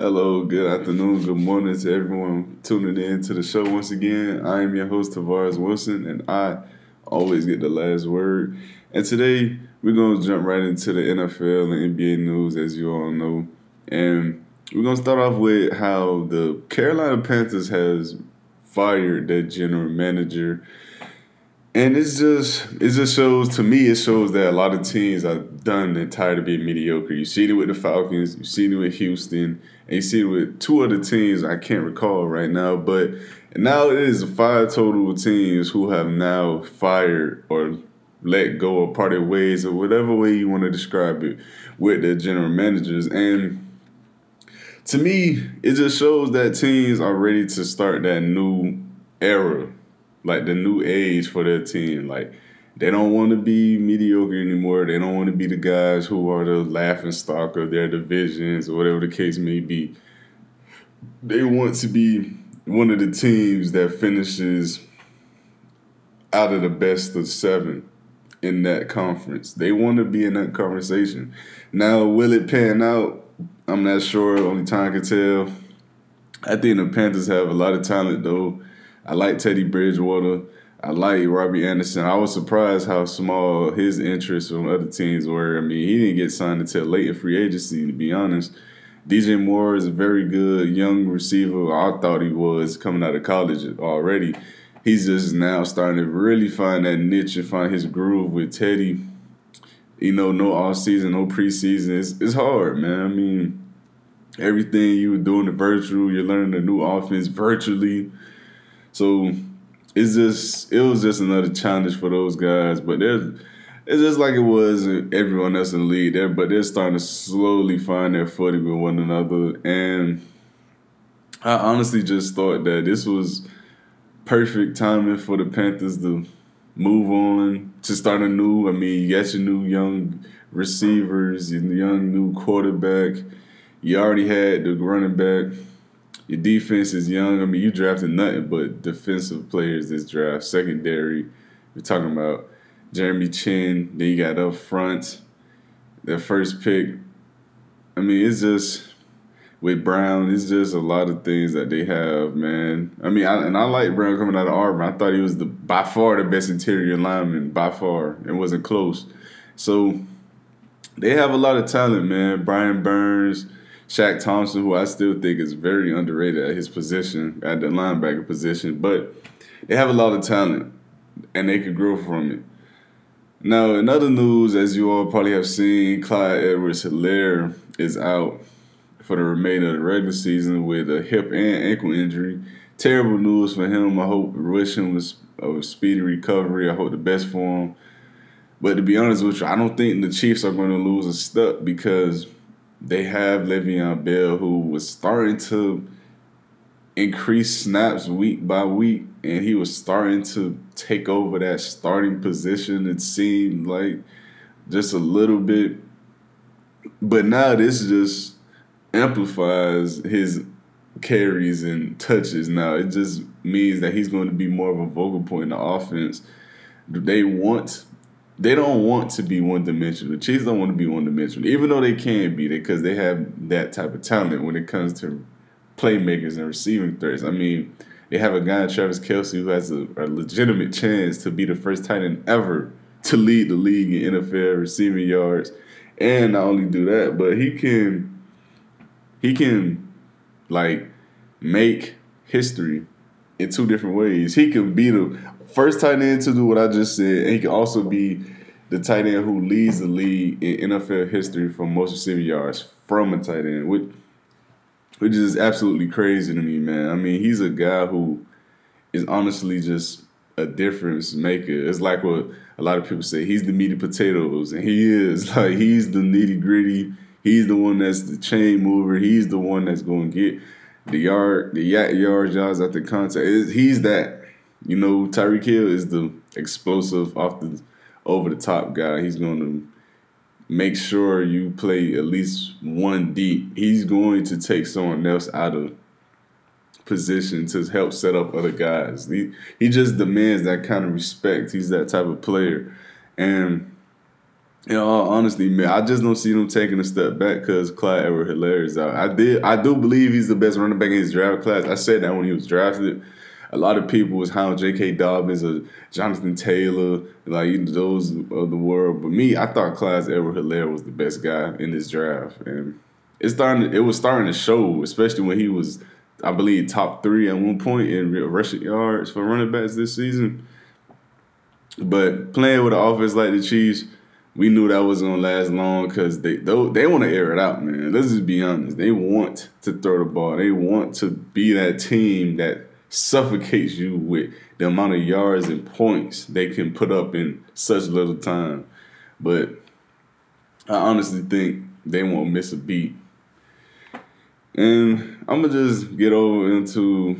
Hello, good afternoon, good morning to everyone tuning in to the show once again. I am your host, Tavares Wilson, and I always get the last word. And today, we're going to jump right into the NFL and NBA news, as you all know. And we're going to start off with how the Carolina Panthers has fired their general manager. And it just shows, to me, it shows that a lot of teams are done and tired of being mediocre. You've seen it with the Falcons, you've seen it with Houston, and you've seen it with two other teams I can't recall right now. But now it is 5 total teams who have now fired or let go or parted ways or whatever way you want to describe it with their general managers. And to me, it just shows that teams are ready to start that new era. Like the new age for their team. Like they don't want to be mediocre anymore. They don't want to be the guys who are the laughing stock of their divisions or whatever the case may be. They want to be one of the teams that finishes out of the best of 7 in that conference. They want to be in that conversation. Now, will it pan out? I'm not sure. Only time can tell. I think the Panthers have a lot of talent, though. I like Teddy Bridgewater. I like Robbie Anderson. I was surprised how small his interests from other teams were. I mean, he didn't get signed until late in free agency, to be honest. DJ Moore is a very good young receiver. I thought he was coming out of college already. He's just now starting to really find that niche and find his groove with Teddy. You know, no offseason, no preseason. It's hard, man. I mean, everything you were doing the virtual, you're learning the new offense virtually. So it was just another challenge for those guys. But it's just like it was everyone else in the league there. But they're starting to slowly find their footing with one another. And I honestly just thought that this was perfect timing for the Panthers to move on, to start anew. I mean, you got your new young receivers, your young new quarterback. You already had the running back. Your defense is young. I mean, you drafted nothing but defensive players this draft. Secondary, we're talking about Jeremy Chinn. Then you got up front, their first pick. I mean, it's just with Brown, it's just a lot of things that they have, man. I mean, I like Brown coming out of Auburn. I thought he was by far the best interior lineman, by far. It wasn't close. So they have a lot of talent, man. Brian Burns. Shaq Thompson, who I still think is very underrated at his position, at the linebacker position. But they have a lot of talent, and they could grow from it. Now, in other news, as you all probably have seen, Clyde Edwards-Helaire is out for the remainder of the regular season with a hip and ankle injury. Terrible news for him. I hope wish him a speedy recovery. I hope the best for him. But to be honest with you, I don't think the Chiefs are going to lose a step because they have Le'Veon Bell, who was starting to increase snaps week by week, and he was starting to take over that starting position, it seemed like, just a little bit. But now this just amplifies his carries and touches now. It just means that he's going to be more of a vocal point in the offense. They don't want to be one-dimensional. The Chiefs don't want to be one-dimensional, even though they can be because they have that type of talent when it comes to playmakers and receiving threats. I mean, they have a guy, Travis Kelce, who has a legitimate chance to be the first tight end ever to lead the league in NFL receiving yards. And not only do that, but he can make history in two different ways. He can be the first tight end to do what I just said, and he can also be the tight end who leads the league in NFL history for most receiving yards from a tight end, which is absolutely crazy to me, man. I mean, he's a guy who is honestly just a difference maker. It's like what a lot of people say. He's the meaty potatoes, and he is. Like, he's the nitty-gritty. He's the one that's the chain mover. He's the one that's going to get yards at the contact. He's that. You know, Tyreek Hill is the explosive, over-the-top guy. He's going to make sure you play at least one deep. He's going to take someone else out of position to help set up other guys. He just demands that kind of respect. He's that type of player. And In all honesty, man, I just don't see them taking a step back because Clyde Edwards-Helaire is out. I do believe he's the best running back in his draft class. I said that when he was drafted. A lot of people was hounding J.K. Dobbins or Jonathan Taylor, like those of the world. But me, I thought Clyde Edwards-Helaire was the best guy in this draft, and it was starting to show, especially when he was, I believe, top 3 at one point in rushing yards for running backs this season. But playing with an offense like the Chiefs, we knew that wasn't going to last long because they want to air it out, man. Let's just be honest. They want to throw the ball. They want to be that team that suffocates you with the amount of yards and points they can put up in such little time. But I honestly think they won't miss a beat. And I'm going to just get over into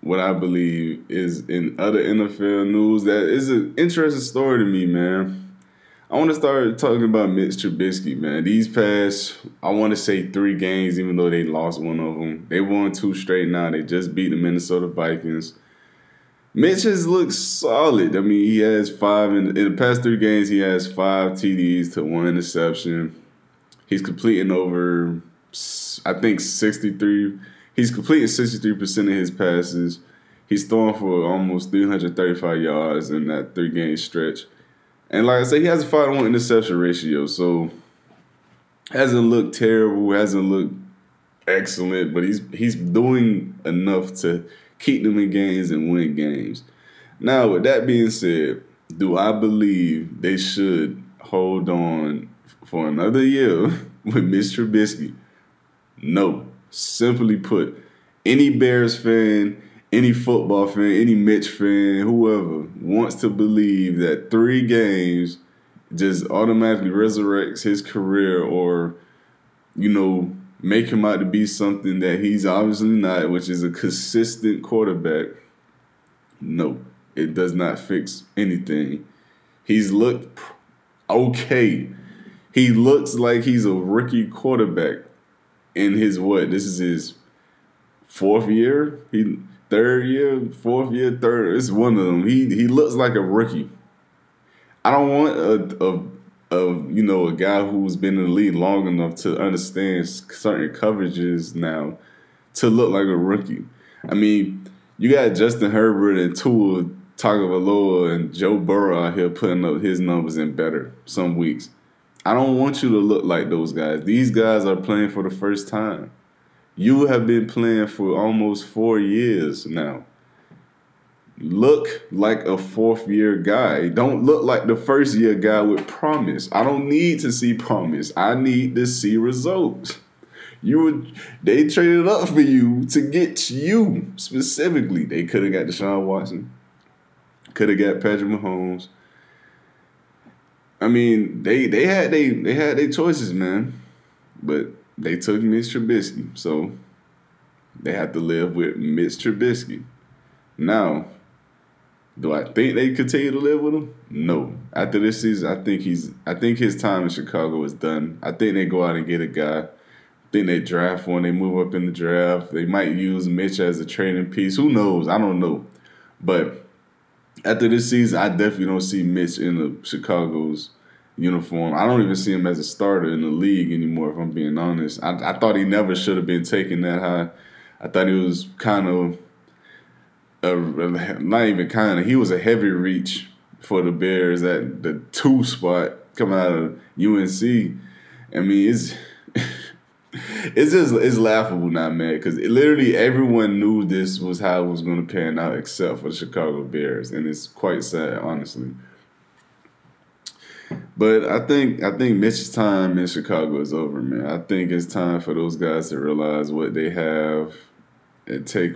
what I believe is in other NFL news that is an interesting story to me, man. I want to start talking about Mitch Trubisky, man. These past, I want to say 3 games, even though they lost one of them. They won 2 straight now. They just beat the Minnesota Vikings. Mitch has looked solid. I mean, he has 5. In the past 3 games, he has 5 TDs to 1 interception. He's completing over, I think, 63. He's completing 63% of his passes. He's throwing for almost 335 yards in that 3-game stretch. And like I said, he has a 5-to-1 interception ratio, so hasn't looked terrible, hasn't looked excellent, but he's doing enough to keep them in games and win games. Now, with that being said, do I believe they should hold on for another year with Mitch Trubisky? No. Simply put, any Bears fan, any football fan, any Mitch fan, whoever wants to believe that 3 games just automatically resurrects his career or, you know, make him out to be something that he's obviously not, which is a consistent quarterback. No, it does not fix anything. He's looked okay. He looks like he's a rookie quarterback in his what? This is his 4th year? Third year, it's one of them. He looks like a rookie. I don't want a guy who's been in the league long enough to understand certain coverages now to look like a rookie. I mean, you got Justin Herbert and Tua Tagovailoa and Joe Burrow out here putting up his numbers and better some weeks. I don't want you to look like those guys. These guys are playing for the first time. You have been playing for almost 4 years now. Look like a 4th-year guy. Don't look like the 1st-year guy with promise. I don't need to see promise. I need to see results. They traded up for you to get you specifically. They could have got Deshaun Watson. Could have got Patrick Mahomes. I mean, they had their choices, man. But they took Mitch Trubisky, so they have to live with Mitch Trubisky. Now, do I think they continue to live with him? No. After this season, I think his time in Chicago is done. I think they go out and get a guy. I think they draft one. They move up in the draft. They might use Mitch as a trading piece. Who knows? I don't know. But after this season, I definitely don't see Mitch in the Chicago's uniform. I don't even see him as a starter in the league anymore, if I'm being honest. I thought he never should have been taken that high. I thought he was kind of, not even kind of, he was a heavy reach for the Bears at the 2 spot coming out of UNC. I mean, it's laughable now, man, because literally everyone knew this was how it was going to pan out except for the Chicago Bears, and it's quite sad, honestly. But I think Mitch's time in Chicago is over, man. I think it's time for those guys to realize what they have and just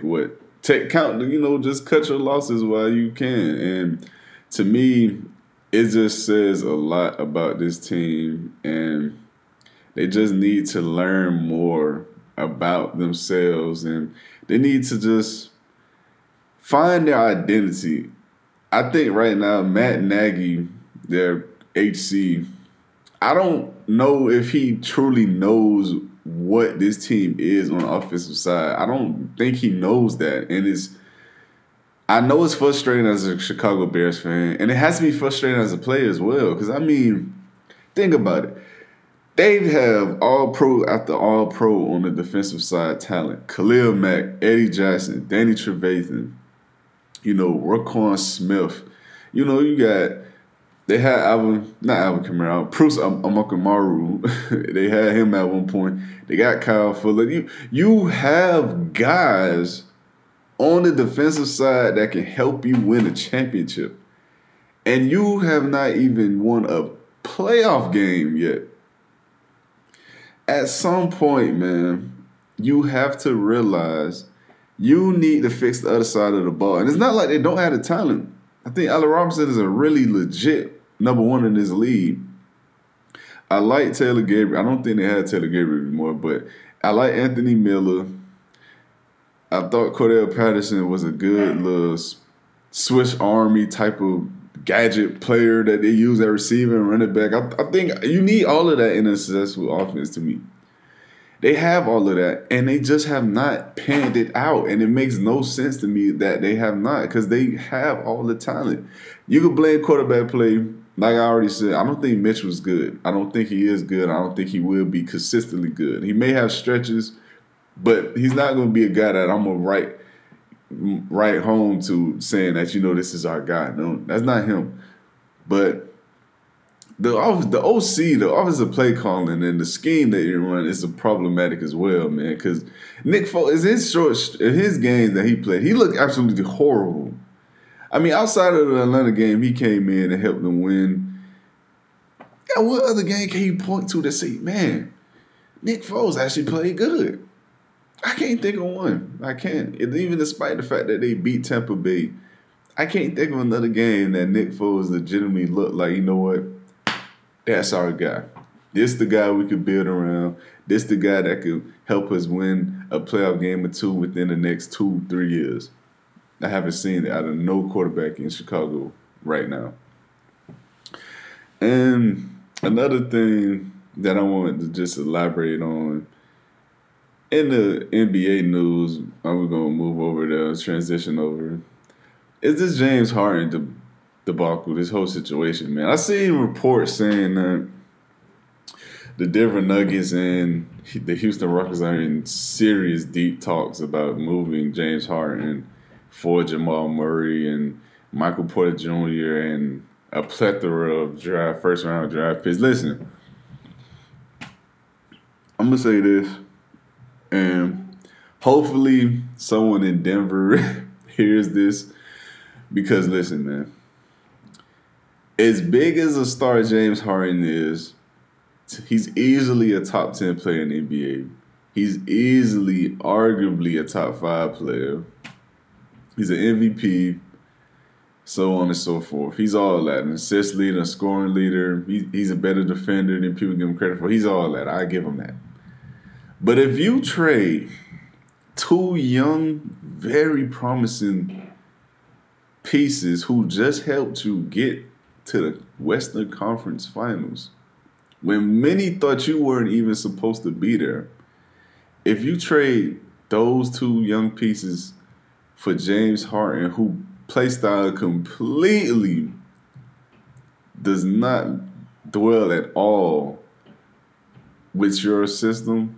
cut your losses while you can. And to me, it just says a lot about this team, and they just need to learn more about themselves, and they need to just find their identity. I think right now, Matt Nagy, their HC, I don't know if he truly knows what this team is on the offensive side. I don't think he knows that. And I know it's frustrating as a Chicago Bears fan, and it has to be frustrating as a player as well. Because, I mean, Think about it. They have all-pro after all-pro on the defensive side talent. Khalil Mack, Eddie Jackson, Danny Trevathan, Raquan Smith. They had not Alvin Kamara, Bruce Amakamaru. They had him at one point. They got Kyle Fuller. You have guys on the defensive side that can help you win a championship. And you have not even won a playoff game yet. At some point, man, you have to realize you need to fix the other side of the ball. And it's not like they don't have the talent. I think Allen Robinson is a really legit number one in this league. I like Taylor Gabriel. I don't think they had Taylor Gabriel anymore, but I like Anthony Miller. I thought Cordell Patterson was a good little Swiss Army type of gadget player that they use at receiver and running back. I think you need all of that in a successful offense to me. They have all of that, and they just have not panned it out. And it makes no sense to me that they have not, because they have all the talent. You can blame quarterback play. Like I already said, I don't think Mitch was good. I don't think he is good. I don't think he will be consistently good. He may have stretches, but he's not going to be a guy that I'm going to write home to saying that, this is our guy. No, that's not him. But the OC, the offensive play calling and the scheme that you run is problematic as well, man. Because Nick Foles, his games that he played, he looked absolutely horrible. I mean, outside of the Atlanta game, he came in and helped them win. Yeah, what other game can you point to say, man, Nick Foles actually played good? I can't think of one. I can't. Even despite the fact that they beat Tampa Bay, I can't think of another game that Nick Foles legitimately looked like, you know what? That's our guy. This the guy we could build around. This the guy that could help us win a playoff game or two within the next 2-3 years. I haven't seen it out of no quarterback in Chicago right now. And another thing that I wanted to just elaborate on, in the NBA news, I'm going to move over there, transition over, is this James Harden debacle, this whole situation, man. I seen reports saying that the Denver Nuggets and the Houston Rockets are in serious deep talks about moving James Harden for Jamal Murray and Michael Porter Jr. and a plethora of first-round draft picks. Listen, I'm going to say this. And hopefully someone in Denver hears this, because listen, man, as big as a star James Harden is, he's easily a top 10 player in the NBA. He's easily, arguably, a top 5 player. He's an MVP, so on and so forth. He's all that, an assist leader, a scoring leader. He's a better defender than people give him credit for. He's all that. I give him that. But if you trade two young, very promising pieces who just helped you get to the Western Conference Finals, when many thought you weren't even supposed to be there, if you trade those two young pieces for James Harden, who play style completely does not dwell at all with your system,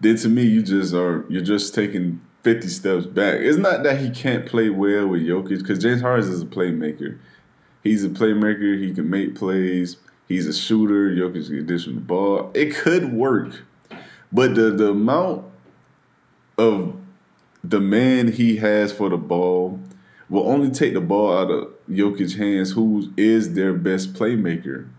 then to me, you're just taking 50 steps back. It's not that he can't play well with Jokic, because James Harden is a playmaker. He's a playmaker. He can make plays. He's a shooter. Jokic can dish him the ball. It could work, but the amount of demand he has for the ball will only take the ball out of Jokic's hands, who is their best playmaker.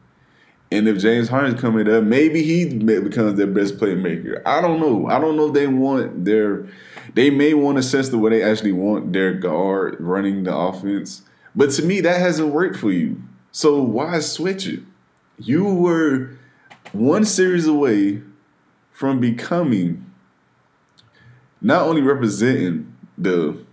And if James Harden's coming up, maybe he becomes their best playmaker. I don't know. I don't know if they want they may want a system where they actually want their guard running the offense. But to me, that hasn't worked for you. So why switch it? You were one series away from becoming not only representing the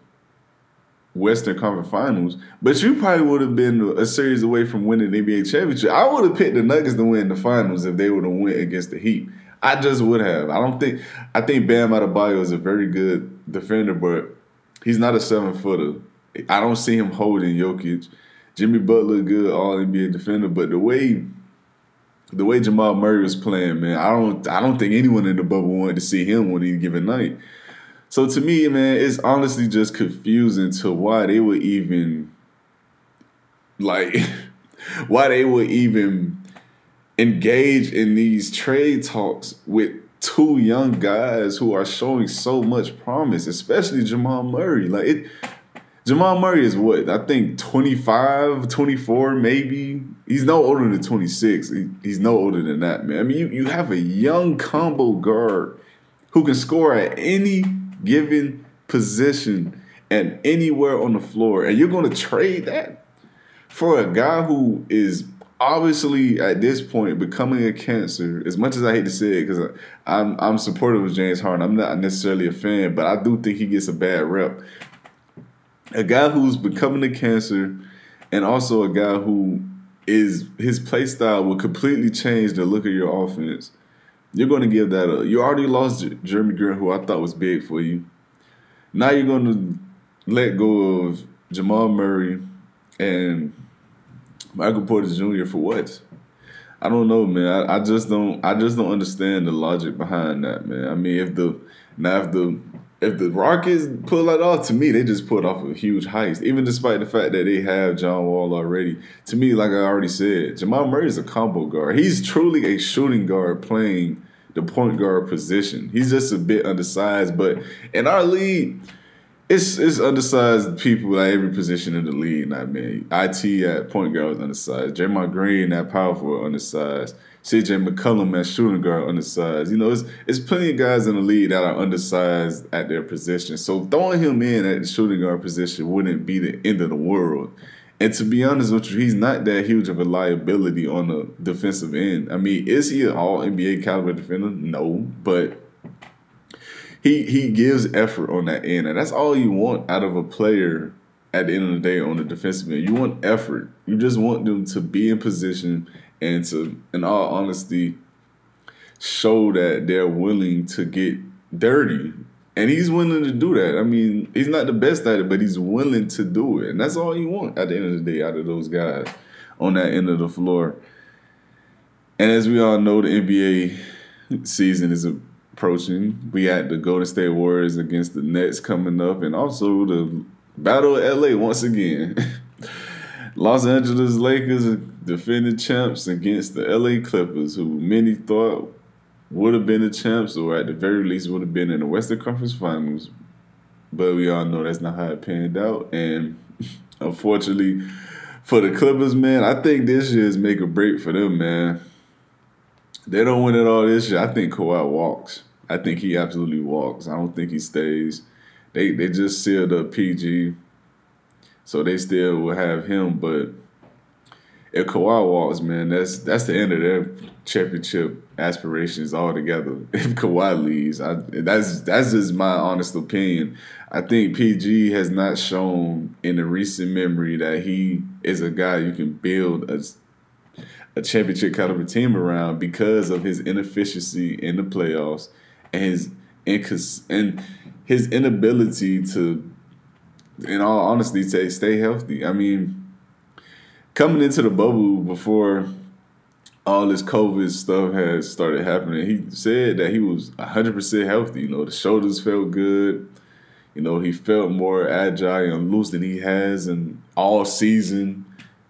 Western Conference Finals, but you probably would have been a series away from winning the NBA championship. I would have picked the Nuggets to win the finals if they would have went against the Heat. I just would have. I think Bam Adebayo is a very good defender, but he's not a 7-footer. I don't see him holding Jokic. Jimmy Butler, good All-NBA defender, but the way Jamal Murray was playing, man, I don't think anyone in the bubble wanted to see him on any given night. So to me, man, it's honestly just confusing to why they would even engage in these trade talks with two young guys who are showing so much promise, especially Jamal Murray. Jamal Murray is what? I think 25, 24 maybe. He's no older than 26. He's no older than that, man. I mean, you have a young combo guard who can score at any given position and anywhere on the floor. And you're going to trade that for a guy who is obviously at this point becoming a cancer. As much as I hate to say it, because I'm supportive of James Harden. I'm not necessarily a fan, but I do think he gets a bad rep. A guy who's becoming a cancer, and also a guy who is, his play style will completely change the look of your offense. You're going to give that up. You already lost Jeremy Grant, who I thought was big for you. Now you're going to let go of Jamal Murray and Michael Porter Jr. for what? I don't know, man. I just don't understand the logic behind that, man. I mean, if the Rockets pull that off, to me, they just pulled off a huge heist, even despite the fact that they have John Wall already. To me, like I already said, Jamal Murray is a combo guard. He's truly a shooting guard playing the point guard position. He's just a bit undersized, but in our league, it's undersized people at every position in the league. I mean, IT at point guard is undersized. Draymond Green at power forward undersized. C.J. McCollum at shooting guard undersized. You know, it's plenty of guys in the league that are undersized at their position. So throwing him in at the shooting guard position wouldn't be the end of the world. And to be honest with you, he's not that huge of a liability on the defensive end. I mean, is he an all-NBA caliber defender? No, but he gives effort on that end. And that's all you want out of a player at the end of the day on the defensive end. You want effort. You just want them to be in position and to, in all honesty, show that they're willing to get dirty. And he's willing to do that. I mean, he's not the best at it, but he's willing to do it. And that's all you want at the end of the day out of those guys on that end of the floor. And as we all know, the NBA season is approaching. We had the Golden State Warriors against the Nets coming up, and also the Battle of LA once again. Los Angeles Lakers, defending champs, against the LA Clippers, who many thought would have been the champs, or at the very least would have been in the Western Conference Finals. But we all know that's not how it panned out. And unfortunately for the Clippers, man, I think this year is make or break for them, man. They don't win it all this year. I think Kawhi walks. I think he absolutely walks. I don't think he stays. They just sealed up PG, so they still will have him. But if Kawhi walks, man, that's the end of their championship aspirations altogether. If Kawhi leaves, that's just my honest opinion. I think PG has not shown in the recent memory that he is a guy you can build a championship caliber team around, because of his inefficiency in the playoffs and his inability to, in all honesty, to stay healthy. I mean, coming into the bubble before all this COVID stuff had started happening, he said that he was 100% healthy. You know, the shoulders felt good. You know, he felt more agile and loose than he has in all season.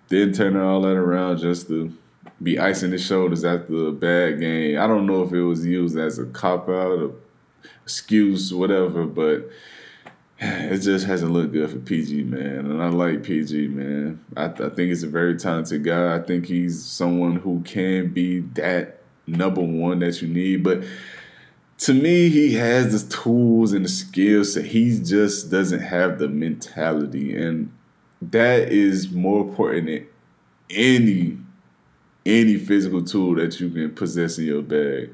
Then turning all that around just to be icing his shoulders after a bad game. I don't know if it was used as a cop-out or excuse, whatever, but it just hasn't looked good for PG, man. And I like PG, man. I think he's a very talented guy. I think he's someone who can be that number one that you need. But to me, he has the tools and the skills. So he just doesn't have the mentality. And that is more important than any physical tool that you can possess in your bag.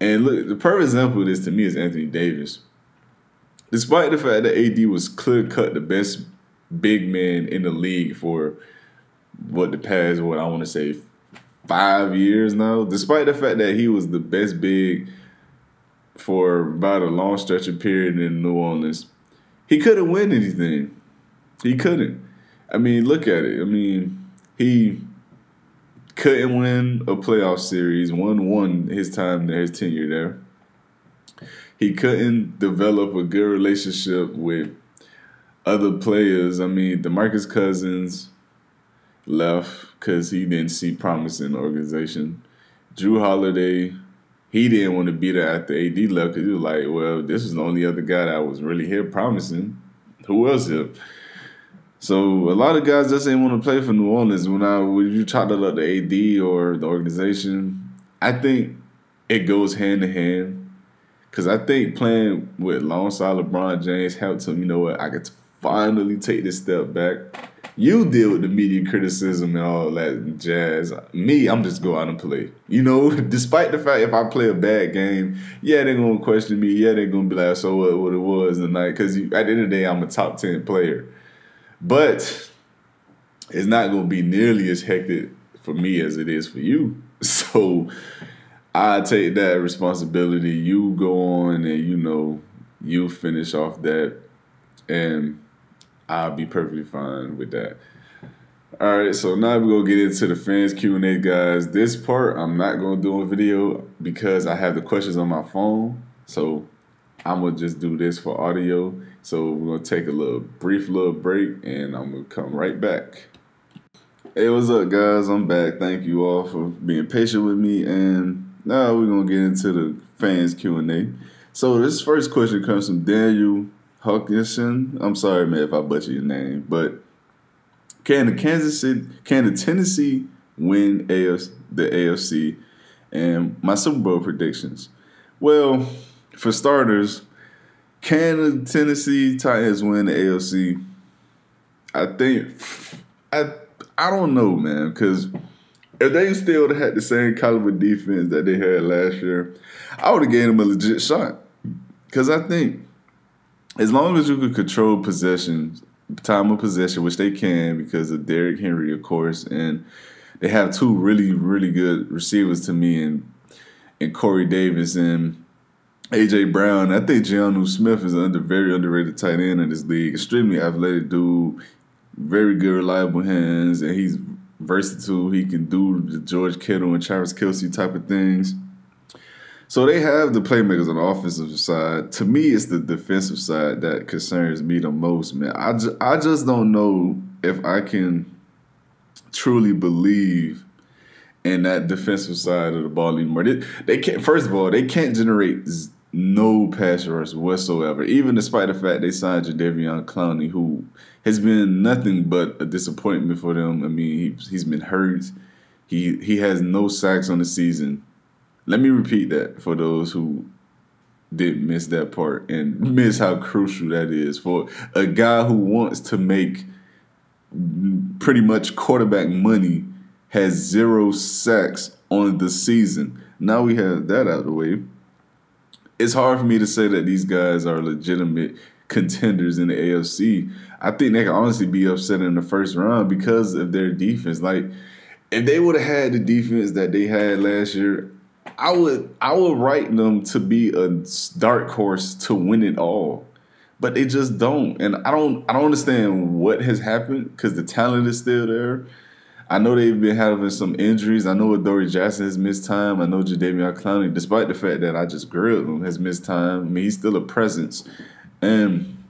And look, the perfect example of this to me is Anthony Davis. Despite the fact that AD was clear-cut the best big man in the league for the past 5 years now, despite the fact that he was the best big for about a long stretch of period in New Orleans, he couldn't win anything. He couldn't. I mean, look at it. I mean, he couldn't win a playoff series, won his time there, his tenure there. He couldn't develop a good relationship with other players. I mean, DeMarcus Cousins left because he didn't see promise in the organization. Drew Holiday, he didn't want to be there after AD left because he was like, well, this was the only other guy that was really here promising. Who else here? So a lot of guys just ain't want to play for New Orleans. When you talk about the AD or the organization, I think it goes hand in hand because I think playing with alongside LeBron James helped him. You know what? I could finally take this step back. You deal with the media criticism and all that jazz. Me, I'm just go out and play. You know, despite the fact if I play a bad game, yeah, they're going to question me. Yeah, they're going to be like, so what it was tonight? Because at the end of the day, I'm a top 10 player. But it's not going to be nearly as hectic for me as it is for you. So I take that responsibility. You go on and, you know, you finish off that. And I'll be perfectly fine with that. All right, so now we're going to get into the fans Q&A, guys. This part I'm not going to do a video because I have the questions on my phone. So I'm going to just do this for audio. So we're going to take a brief little break, and I'm going to come right back. Hey, what's up, guys? I'm back. Thank you all for being patient with me. And now we're going to get into the fans Q&A. So this first question comes from Daniel Hawkinson. I'm sorry, man, if I butcher your name, but can Tennessee win the AFC? And my Super Bowl predictions. Well, for starters, can the Tennessee Titans win the AFC? I think I don't know, man, because if they still had the same caliber defense that they had last year, I would have gave them a legit shot. Because I think as long as you can control possession, time of possession, which they can because of Derrick Henry, of course, and they have two really, really good receivers to me and Corey Davis and A.J. Brown. I think Jonnu Smith is very underrated tight end in this league. Extremely athletic dude, very good, reliable hands, and he's versatile. He can do the George Kittle and Travis Kelce type of things. So they have the playmakers on the offensive side. To me, it's the defensive side that concerns me the most, man. I just don't know if I can truly believe in that defensive side of the ball anymore. They can't. First of all, they can't generate no pass rush whatsoever, even despite the fact they signed Jadeveon Clowney, who has been nothing but a disappointment for them. I mean, he's been hurt. He has no sacks on the season. Let me repeat that for those who did miss that part and miss how crucial that is for a guy who wants to make pretty much quarterback money, has 0 sacks on the season. Now we have that out of the way. It's hard for me to say that these guys are legitimate contenders in the AFC. I think they can honestly be upset in the first round because of their defense. Like, if they would have had the defense that they had last year, I would write them to be a dark horse to win it all, but they just don't. And I don't understand what has happened because the talent is still there. I know they've been having some injuries. I know Adoree' Jackson has missed time. I know Jadeveon Clowney, despite the fact that I just grilled him, has missed time. I mean, he's still a presence. And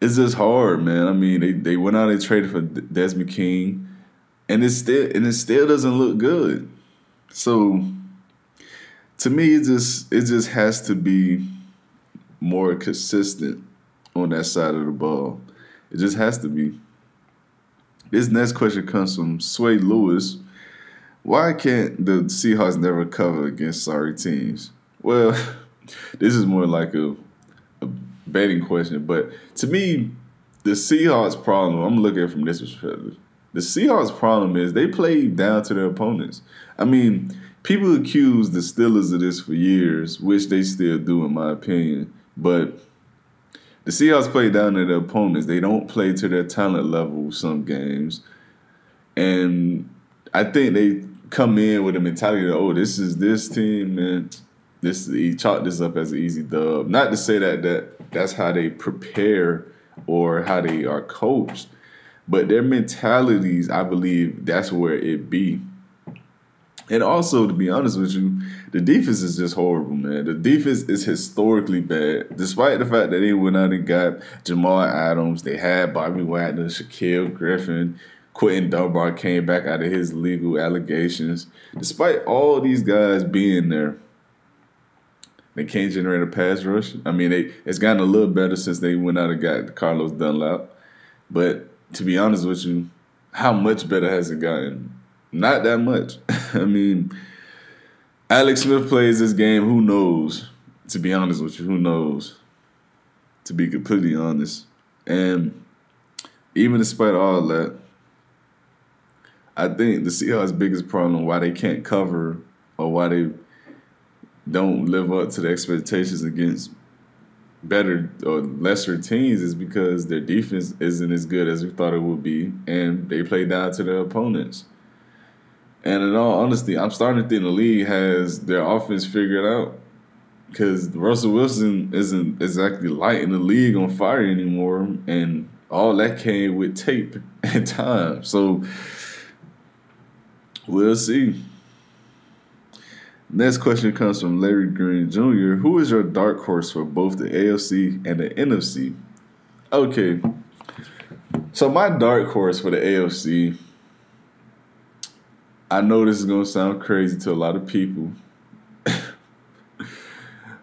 it's just hard, man. I mean, they went out and traded for Desmond King, and it still doesn't look good. So, to me, it just has to be more consistent on that side of the ball. It just has to be. This next question comes from Sway Lewis. Why can't the Seahawks never cover against sorry teams? Well, this is more like a betting question, but to me, the Seahawks problem, I'm looking at it from this perspective. The Seahawks' problem is they play down to their opponents. I mean, people accuse the Steelers of this for years, which they still do, in my opinion. But the Seahawks play down to their opponents. They don't play to their talent level some games. And I think they come in with a mentality that, oh, this is this team, man. He chalked this up as an easy dub. Not to say that that's how they prepare or how they are coached. But their mentalities, I believe, that's where it be. And also, to be honest with you, the defense is just horrible, man. The defense is historically bad. Despite the fact that they went out and got Jamal Adams, they had Bobby Wagner, Shaquille Griffin, Quentin Dunbar came back out of his legal allegations. Despite all these guys being there, they can't generate a pass rush. I mean, it's gotten a little better since they went out and got Carlos Dunlap. But to be honest with you, how much better has it gotten? Not that much. I mean, Alex Smith plays this game. Who knows? To be honest with you, who knows? To be completely honest. And even despite all that, I think the Seahawks' biggest problem why they can't cover or why they don't live up to the expectations against better or lesser teams is because their defense isn't as good as we thought it would be, and they play down to their opponents. And in all honesty, I'm starting to think the league has their offense figured out because Russell Wilson isn't exactly lighting the league on fire anymore, and all that came with tape and time. So we'll see. Next question comes from Larry Green Jr. Who is your dark horse for both the AFC and the NFC? Okay. So my dark horse for the AFC, I know this is going to sound crazy to a lot of people,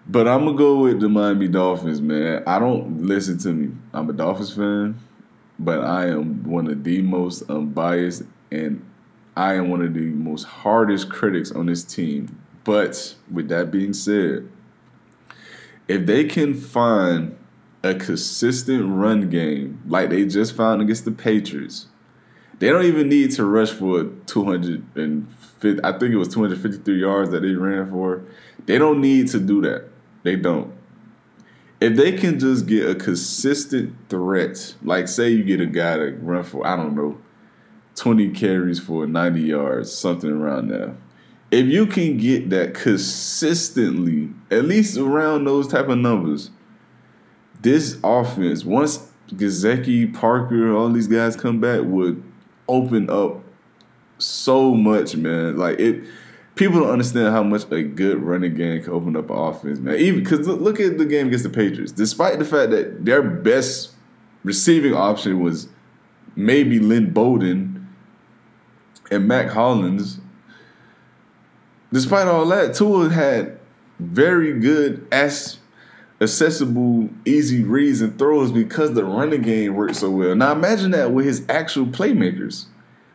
but I'm going to go with the Miami Dolphins, man. Listen to me, I'm a Dolphins fan, but I am one of the most unbiased and I am one of the most hardest critics on this team. But with that being said, if they can find a consistent run game like they just found against the Patriots, they don't even need to rush for 250. I think it was 253 yards that they ran for. They don't need to do that. They don't. If they can just get a consistent threat, like say you get a guy to run for, 20 carries for 90 yards, something around there. If you can get that consistently, at least around those type of numbers, this offense, once Gesicki, Parker, all these guys come back, would open up so much, man. Like, people don't understand how much a good running game can open up an offense, man. Even because look at the game against the Patriots. Despite the fact that their best receiving option was maybe Lynn Bowden and Mac Hollins, despite all that, Tua had very good accessible, easy reads and throws because the running game worked so well. Now imagine that with his actual playmakers,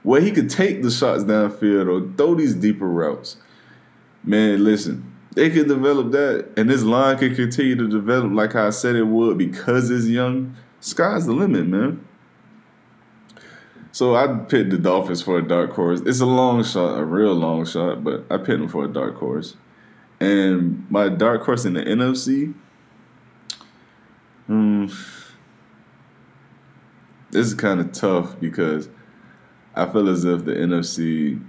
where he could take the shots downfield or throw these deeper routes. Man, listen, they could develop that, and this line could continue to develop like I said it would because it's young. Sky's the limit, man. So I picked the Dolphins for a dark horse. It's a long shot, a real long shot, but I picked them for a dark horse. And my dark horse in the NFC, this is kind of tough because I feel as if the NFC,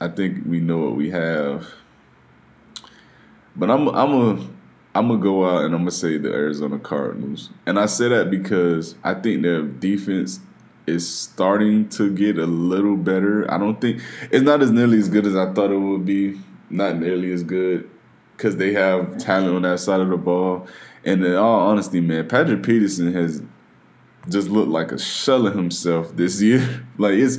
I think we know what we have. But I'm gonna go out and I'm gonna say the Arizona Cardinals, and I say that because I think their defense is starting to get a little better. I don't think it's not as nearly as good as I thought it would be. Not nearly as good because they have talent on that side of the ball. And in all honesty, man, Patrick Peterson has just looked like a shell of himself this year. Like, it's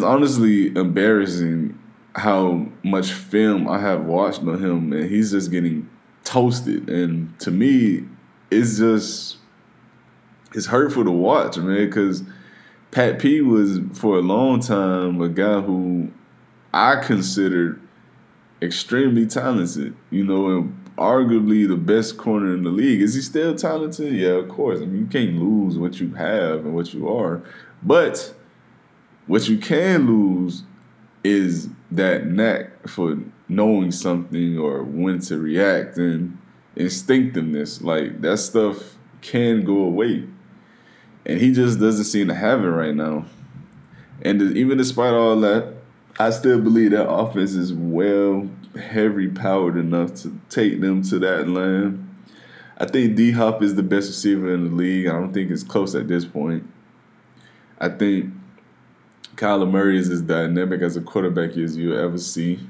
honestly embarrassing how much film I have watched on him, and he's just getting toasted. And to me, it's hurtful to watch, man, because Pat P was, for a long time, a guy who I considered extremely talented, and arguably the best corner in the league. Is he still talented? Yeah, of course. I mean, you can't lose what you have and what you are. But what you can lose is that knack for knowing something or when to react and instinctiveness. Like, that stuff can go away. And he just doesn't seem to have it right now. And even despite all that, I still believe that offense is heavy powered enough to take them to that land. I think D-Hop is the best receiver in the league. I don't think it's close at this point. I think Kyler Murray is as dynamic as a quarterback as you'll ever see.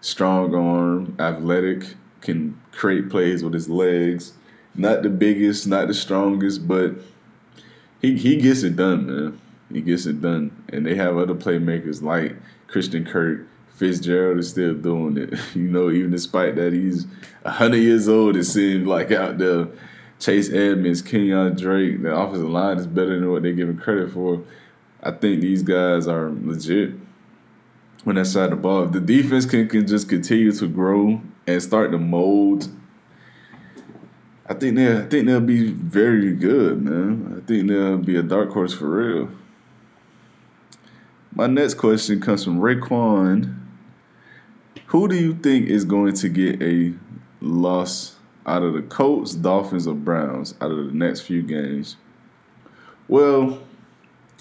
Strong arm, athletic, can create plays with his legs. Not the biggest, not the strongest, but he gets it done, man. He gets it done. And they have other playmakers like Christian Kirk. Fitzgerald is still doing it. You know, even despite that he's 100 years old, it seems like out there. Chase Edmonds, Kenyon Drake, the offensive line is better than what they're giving credit for. I think these guys are legit on that side of the ball. If the defense can just continue to grow and start to mold, I think they'll be very good, man. I think they'll be a dark horse for real. My next question comes from Raquan. Who do you think is going to get a loss out of the Colts, Dolphins, or Browns out of the next few games? Well,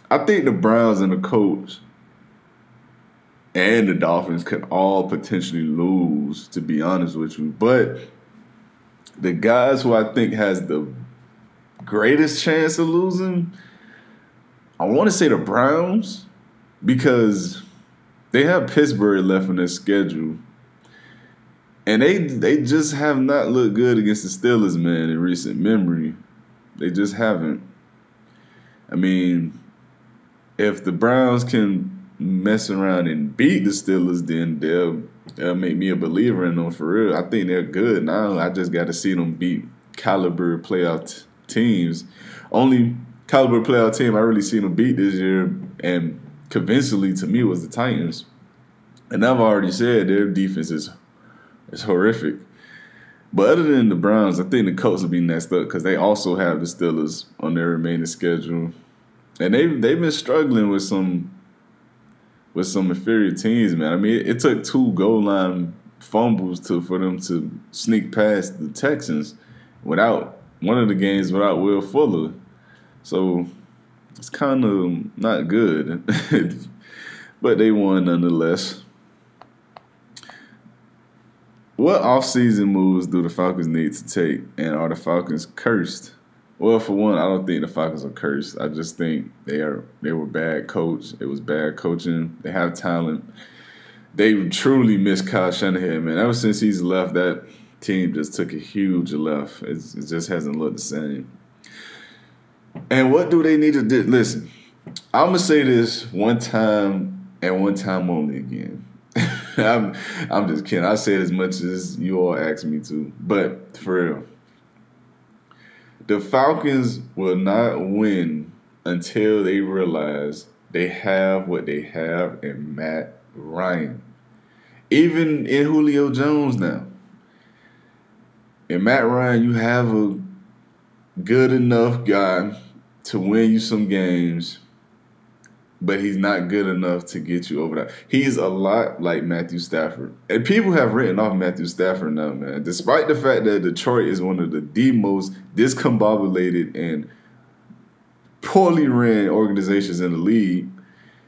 I think the Browns and the Colts and the Dolphins could all potentially lose, to be honest with you. But the guys who I think has the greatest chance of losing, I want to say the Browns, because they have Pittsburgh left on their schedule. And they just have not looked good against the Steelers, man, in recent memory. They just haven't. I mean, if the Browns can mess around and beat the Steelers, then they'll make me a believer in them for real. I think they're good now. I just got to see them beat caliber playoff teams. Only caliber playoff team I really seen them beat this year and convincingly to me was the Titans. And I've already said their defense is horrific. But other than the Browns, I think the Colts will be next up because they also have the Steelers on their remaining schedule. And they've been struggling with some inferior teams, man. I mean, it took 2 goal line fumbles for them to sneak past the Texans without one of the games without Will Fuller. So it's kind of not good. But they won nonetheless. What offseason moves do the Falcons need to take, and are the Falcons cursed? Well, for one, I don't think the Falcons are cursed. I just think they were bad coached. It was bad coaching. They have talent. They truly miss Kyle Shanahan, man. Ever since he's left, that team just took a huge left. It just hasn't looked the same. And what do they need to do? Listen, I'm going to say this one time and one time only again. I'm just kidding. I say it as much as you all ask me to. But for real, the Falcons will not win until they realize they have what they have in Matt Ryan. Even in Julio Jones now. In Matt Ryan, you have a good enough guy to win you some games, but he's not good enough to get you over that. He's a lot like Matthew Stafford. And people have written off Matthew Stafford now, man. Despite the fact that Detroit is one of the most discombobulated and poorly ran organizations in the league,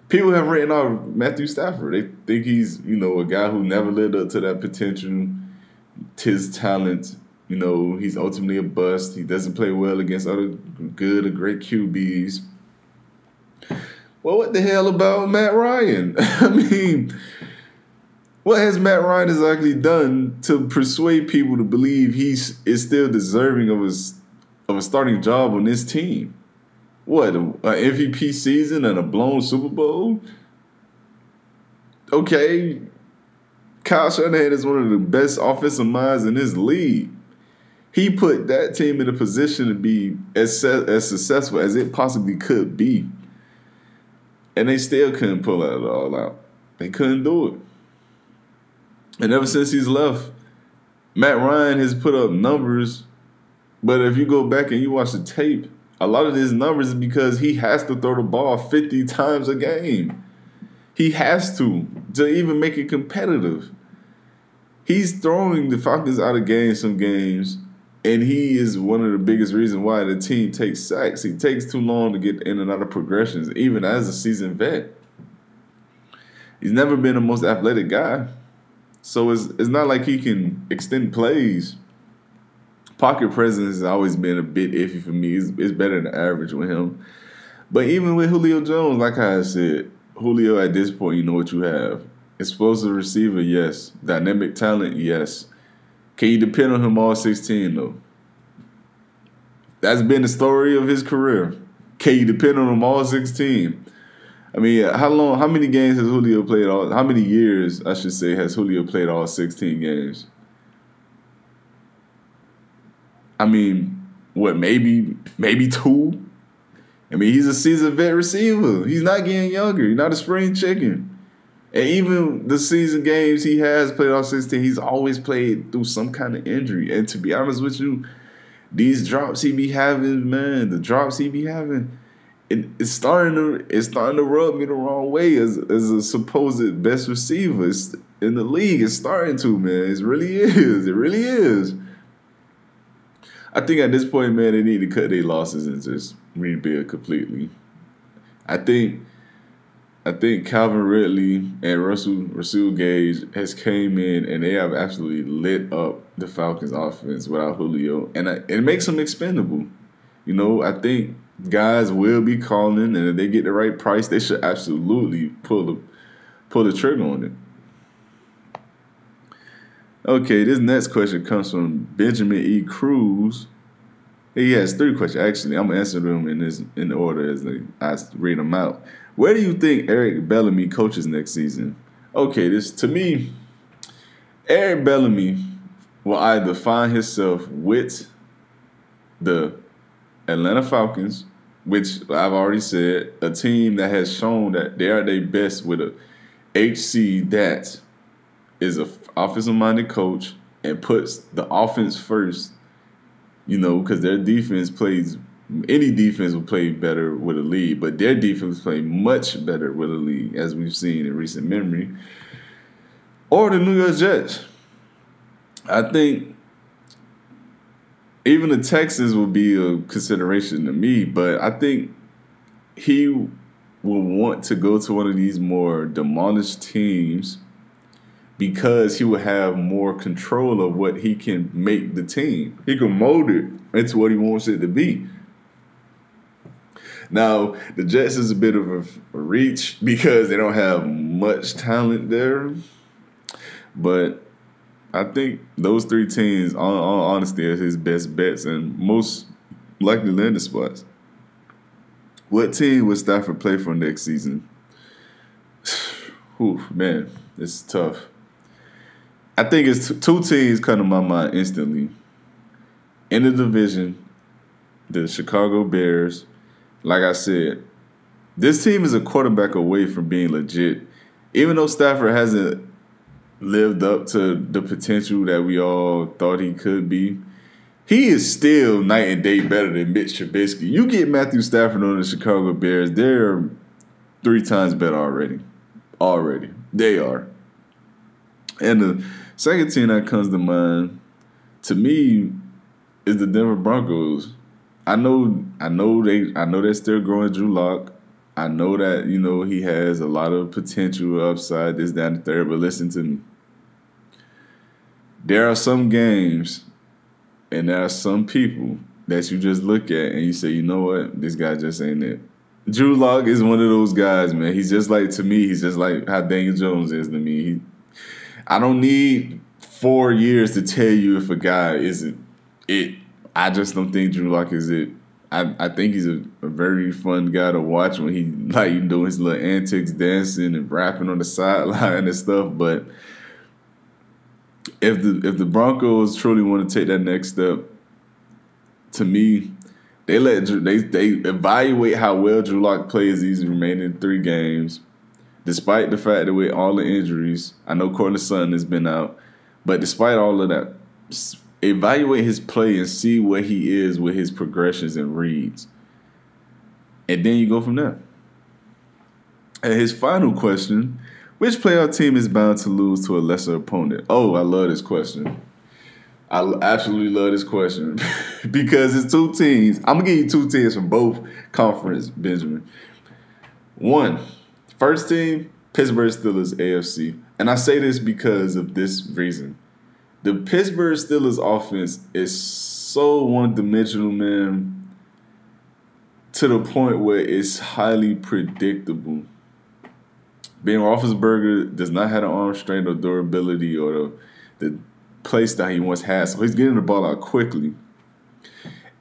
people have written off Matthew Stafford. They think he's, you know, a guy who never lived up to that potential, his talent. You know, he's ultimately a bust. He doesn't play well against other good or great QBs. Well, what the hell about Matt Ryan? I mean, what has Matt Ryan exactly done to persuade people to believe is still deserving of a starting job on this team? What, an MVP season and a blown Super Bowl? Okay, Kyle Shanahan is one of the best offensive minds in this league. He put that team in a position to be as successful as it possibly could be. And they still couldn't pull it all out. They couldn't do it. And ever since he's left, Matt Ryan has put up numbers. But if you go back and you watch the tape, a lot of his numbers is because he has to throw the ball 50 times a game. He has to even make it competitive. He's throwing the Falcons out of games some games, and he is one of the biggest reasons why the team takes sacks. He takes too long to get in and out of progressions, even as a seasoned vet. He's never been the most athletic guy. So it's not like he can extend plays. Pocket presence has always been a bit iffy for me. It's better than average with him. But even with Julio Jones, like I said, Julio at this point, you know what you have. Explosive receiver, yes. Dynamic talent, yes. Can you depend on him all 16, though? That's been the story of his career. Can you depend on him all 16? I mean, how many games has Julio played all? How many years, I should say, has Julio played all 16 games? I mean, what, maybe two? I mean, he's a seasoned vet receiver. He's not getting younger. He's not a spring chicken. And even the season games he has played all 16, he's always played through some kind of injury. And to be honest with you, these drops he be having, man, the drops he be having, it's starting to rub me the wrong way as a supposed best receiver in the league. It's starting to, man. It really is. I think at this point, man, they need to cut their losses and just rebuild completely. I think Calvin Ridley and Russell Gage has came in and they have absolutely lit up the Falcons offense without Julio. And it makes them expendable. You know, I think guys will be calling, and if they get the right price, they should absolutely pull the trigger on it. Okay, this next question comes from Benjamin E. Cruz. He has three questions. Actually, I'm going to answer them in order as I read them out. Where do you think Eric Bieniemy coaches next season? Okay, this to me, Eric Bieniemy will either find himself with the Atlanta Falcons, which I've already said, a team that has shown that they are at their best with a HC that is an offensive-minded coach and puts the offense first, you know, because their defense plays – any defense will play better with a lead, but their defense play much better with a lead, as we've seen in recent memory. Or the New York Jets. I think even the Texans will be a consideration to me, but I think he will want to go to one of these more demolished teams because he will have more control of what he can make the team. He can mold it into what he wants it to be. Now, the Jets is a bit of a reach because they don't have much talent there. But I think those three teams, all honesty, are his best bets and most likely landing spots. What team would Stafford play for next season? Whew, man, it's tough. I think it's two teams come to my mind instantly. In the division, the Chicago Bears. Like I said, this team is a quarterback away from being legit. Even though Stafford hasn't lived up to the potential that we all thought he could be, he is still night and day better than Mitch Trubisky. You get Matthew Stafford on the Chicago Bears, they're three times better already. They are. And the second team that comes to mind, to me, is the Denver Broncos. I know they're still growing Drew Lock. I know that, you know, he has a lot of potential upside, this, that, and the third, but listen to me. There are some games and there are some people that you just look at and you say, you know what, this guy just ain't it. Drew Lock is one of those guys, man. He's just like, to me, he's just like how Daniel Jones is to me. I don't need 4 years to tell you if a guy isn't it. I just don't think Drew Lock is it. I think he's a very fun guy to watch when he like you doing his little antics, dancing and rapping on the sideline and stuff. But if the Broncos truly want to take that next step, to me, they evaluate how well Drew Lock plays these remaining three games, despite the fact that with all the injuries, I know Cortland Sutton has been out, but despite all of that, evaluate his play and see where he is with his progressions and reads. And then you go from there. And his final question, which playoff team is bound to lose to a lesser opponent? Oh, I love this question. I absolutely love this question because it's two teams. I'm going to give you two teams from both conference, Benjamin. One, first team, Pittsburgh Steelers AFC. And I say this because of this reason. The Pittsburgh Steelers offense is so one-dimensional, man. to the point where it's highly predictable. Ben Roethlisberger does not have the arm strength or durability or the play style he once had, so he's getting the ball out quickly.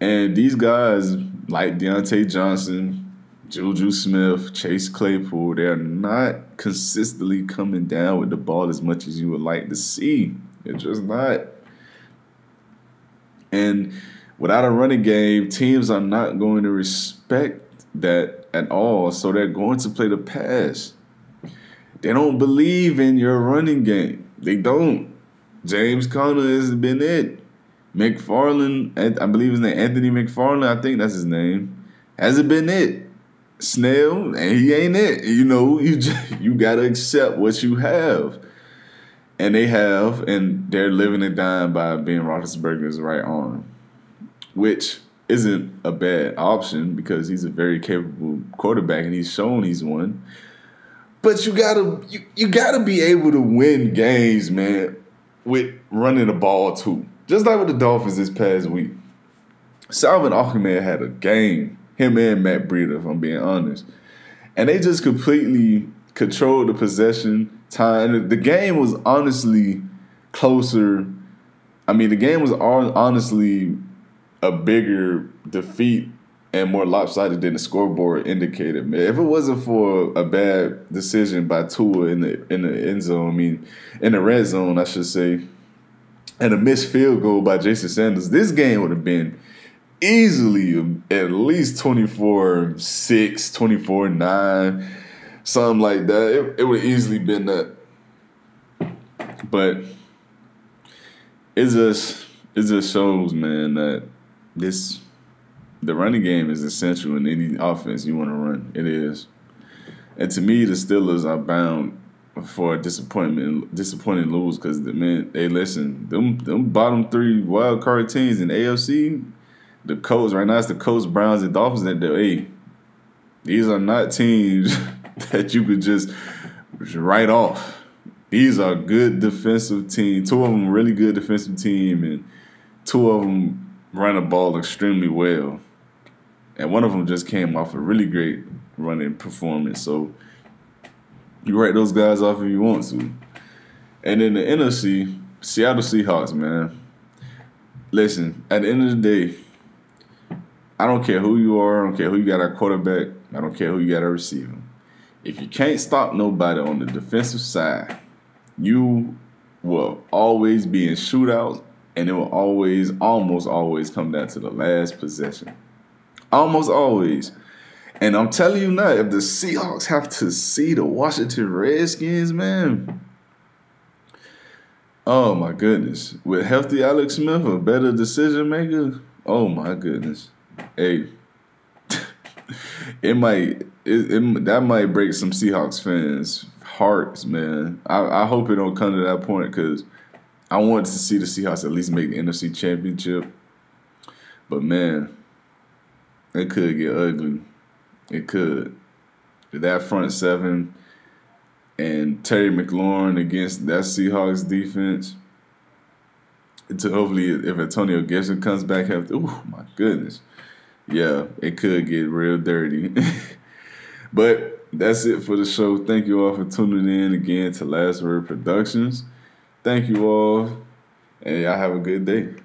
And these guys like Deontay Johnson, Juju Smith, Chase Claypool, they're not consistently coming down with the ball as much as you would like to see. They're just not. And without a running game, teams are not going to respect that at all, so they're going to play the pass. They don't believe in your running game. They don't. James Conner has been it. McFarland, I believe his name, Anthony McFarland, I think that's his name, hasn't been it. Snell, and he ain't it. You know, you got to accept what you have. And they have, and they're living and dying by Ben Roethlisberger's right arm, which isn't a bad option because he's a very capable quarterback, and he's shown he's one. But you gotta be able to win games, man, with running the ball too. Just like with the Dolphins this past week. Salvin Ahmed had a game, him and Matt Breida, if I'm being honest. And they just completely controlled the possession time. The game was honestly closer. I mean, the game was honestly a bigger defeat and more lopsided than the scoreboard indicated. Man, if it wasn't for a bad decision by Tua in the end zone, I mean, in the red zone, I should say, and a missed field goal by Jason Sanders, this game would have been easily at least 24-6, 24-9, something like that. It would have easily been that. But it just shows, man, that the running game is essential in any offense you want to run. It is. And to me, the Steelers are bound for a disappointing lose because, man, hey, listen, them bottom three wild card teams in the AFC, the Colts, right now it's the Colts, Browns, and Dolphins, that these are not teams that you could just write off. These are good defensive teams. Two of them really good defensive team, and two of them run the ball extremely well. And one of them just came off a really great running performance. So you write those guys off if you want to. And in the NFC, Seattle Seahawks, man. Listen, at the end of the day, I don't care who you are. I don't care who you got at quarterback. I don't care who you got at receiver. If you can't stop nobody on the defensive side, you will always be in shootouts, and it will almost always come down to the last possession. Almost always. And I'm telling you now, if the Seahawks have to see the Washington Redskins, man, oh my goodness. With healthy Alex Smith, a better decision maker, oh my goodness. Hey, that might break some Seahawks fans' hearts, man. I hope it don't come to that point because I wanted to see the Seahawks at least make the NFC Championship. But, man, it could get ugly. It could. That front seven and Terry McLaurin against that Seahawks defense. Hopefully, if Antonio Gibson comes back, oh, my goodness. Yeah, it could get real dirty. But that's it for the show. Thank you all for tuning in again to Last Word Productions. Thank you all, and y'all have a good day.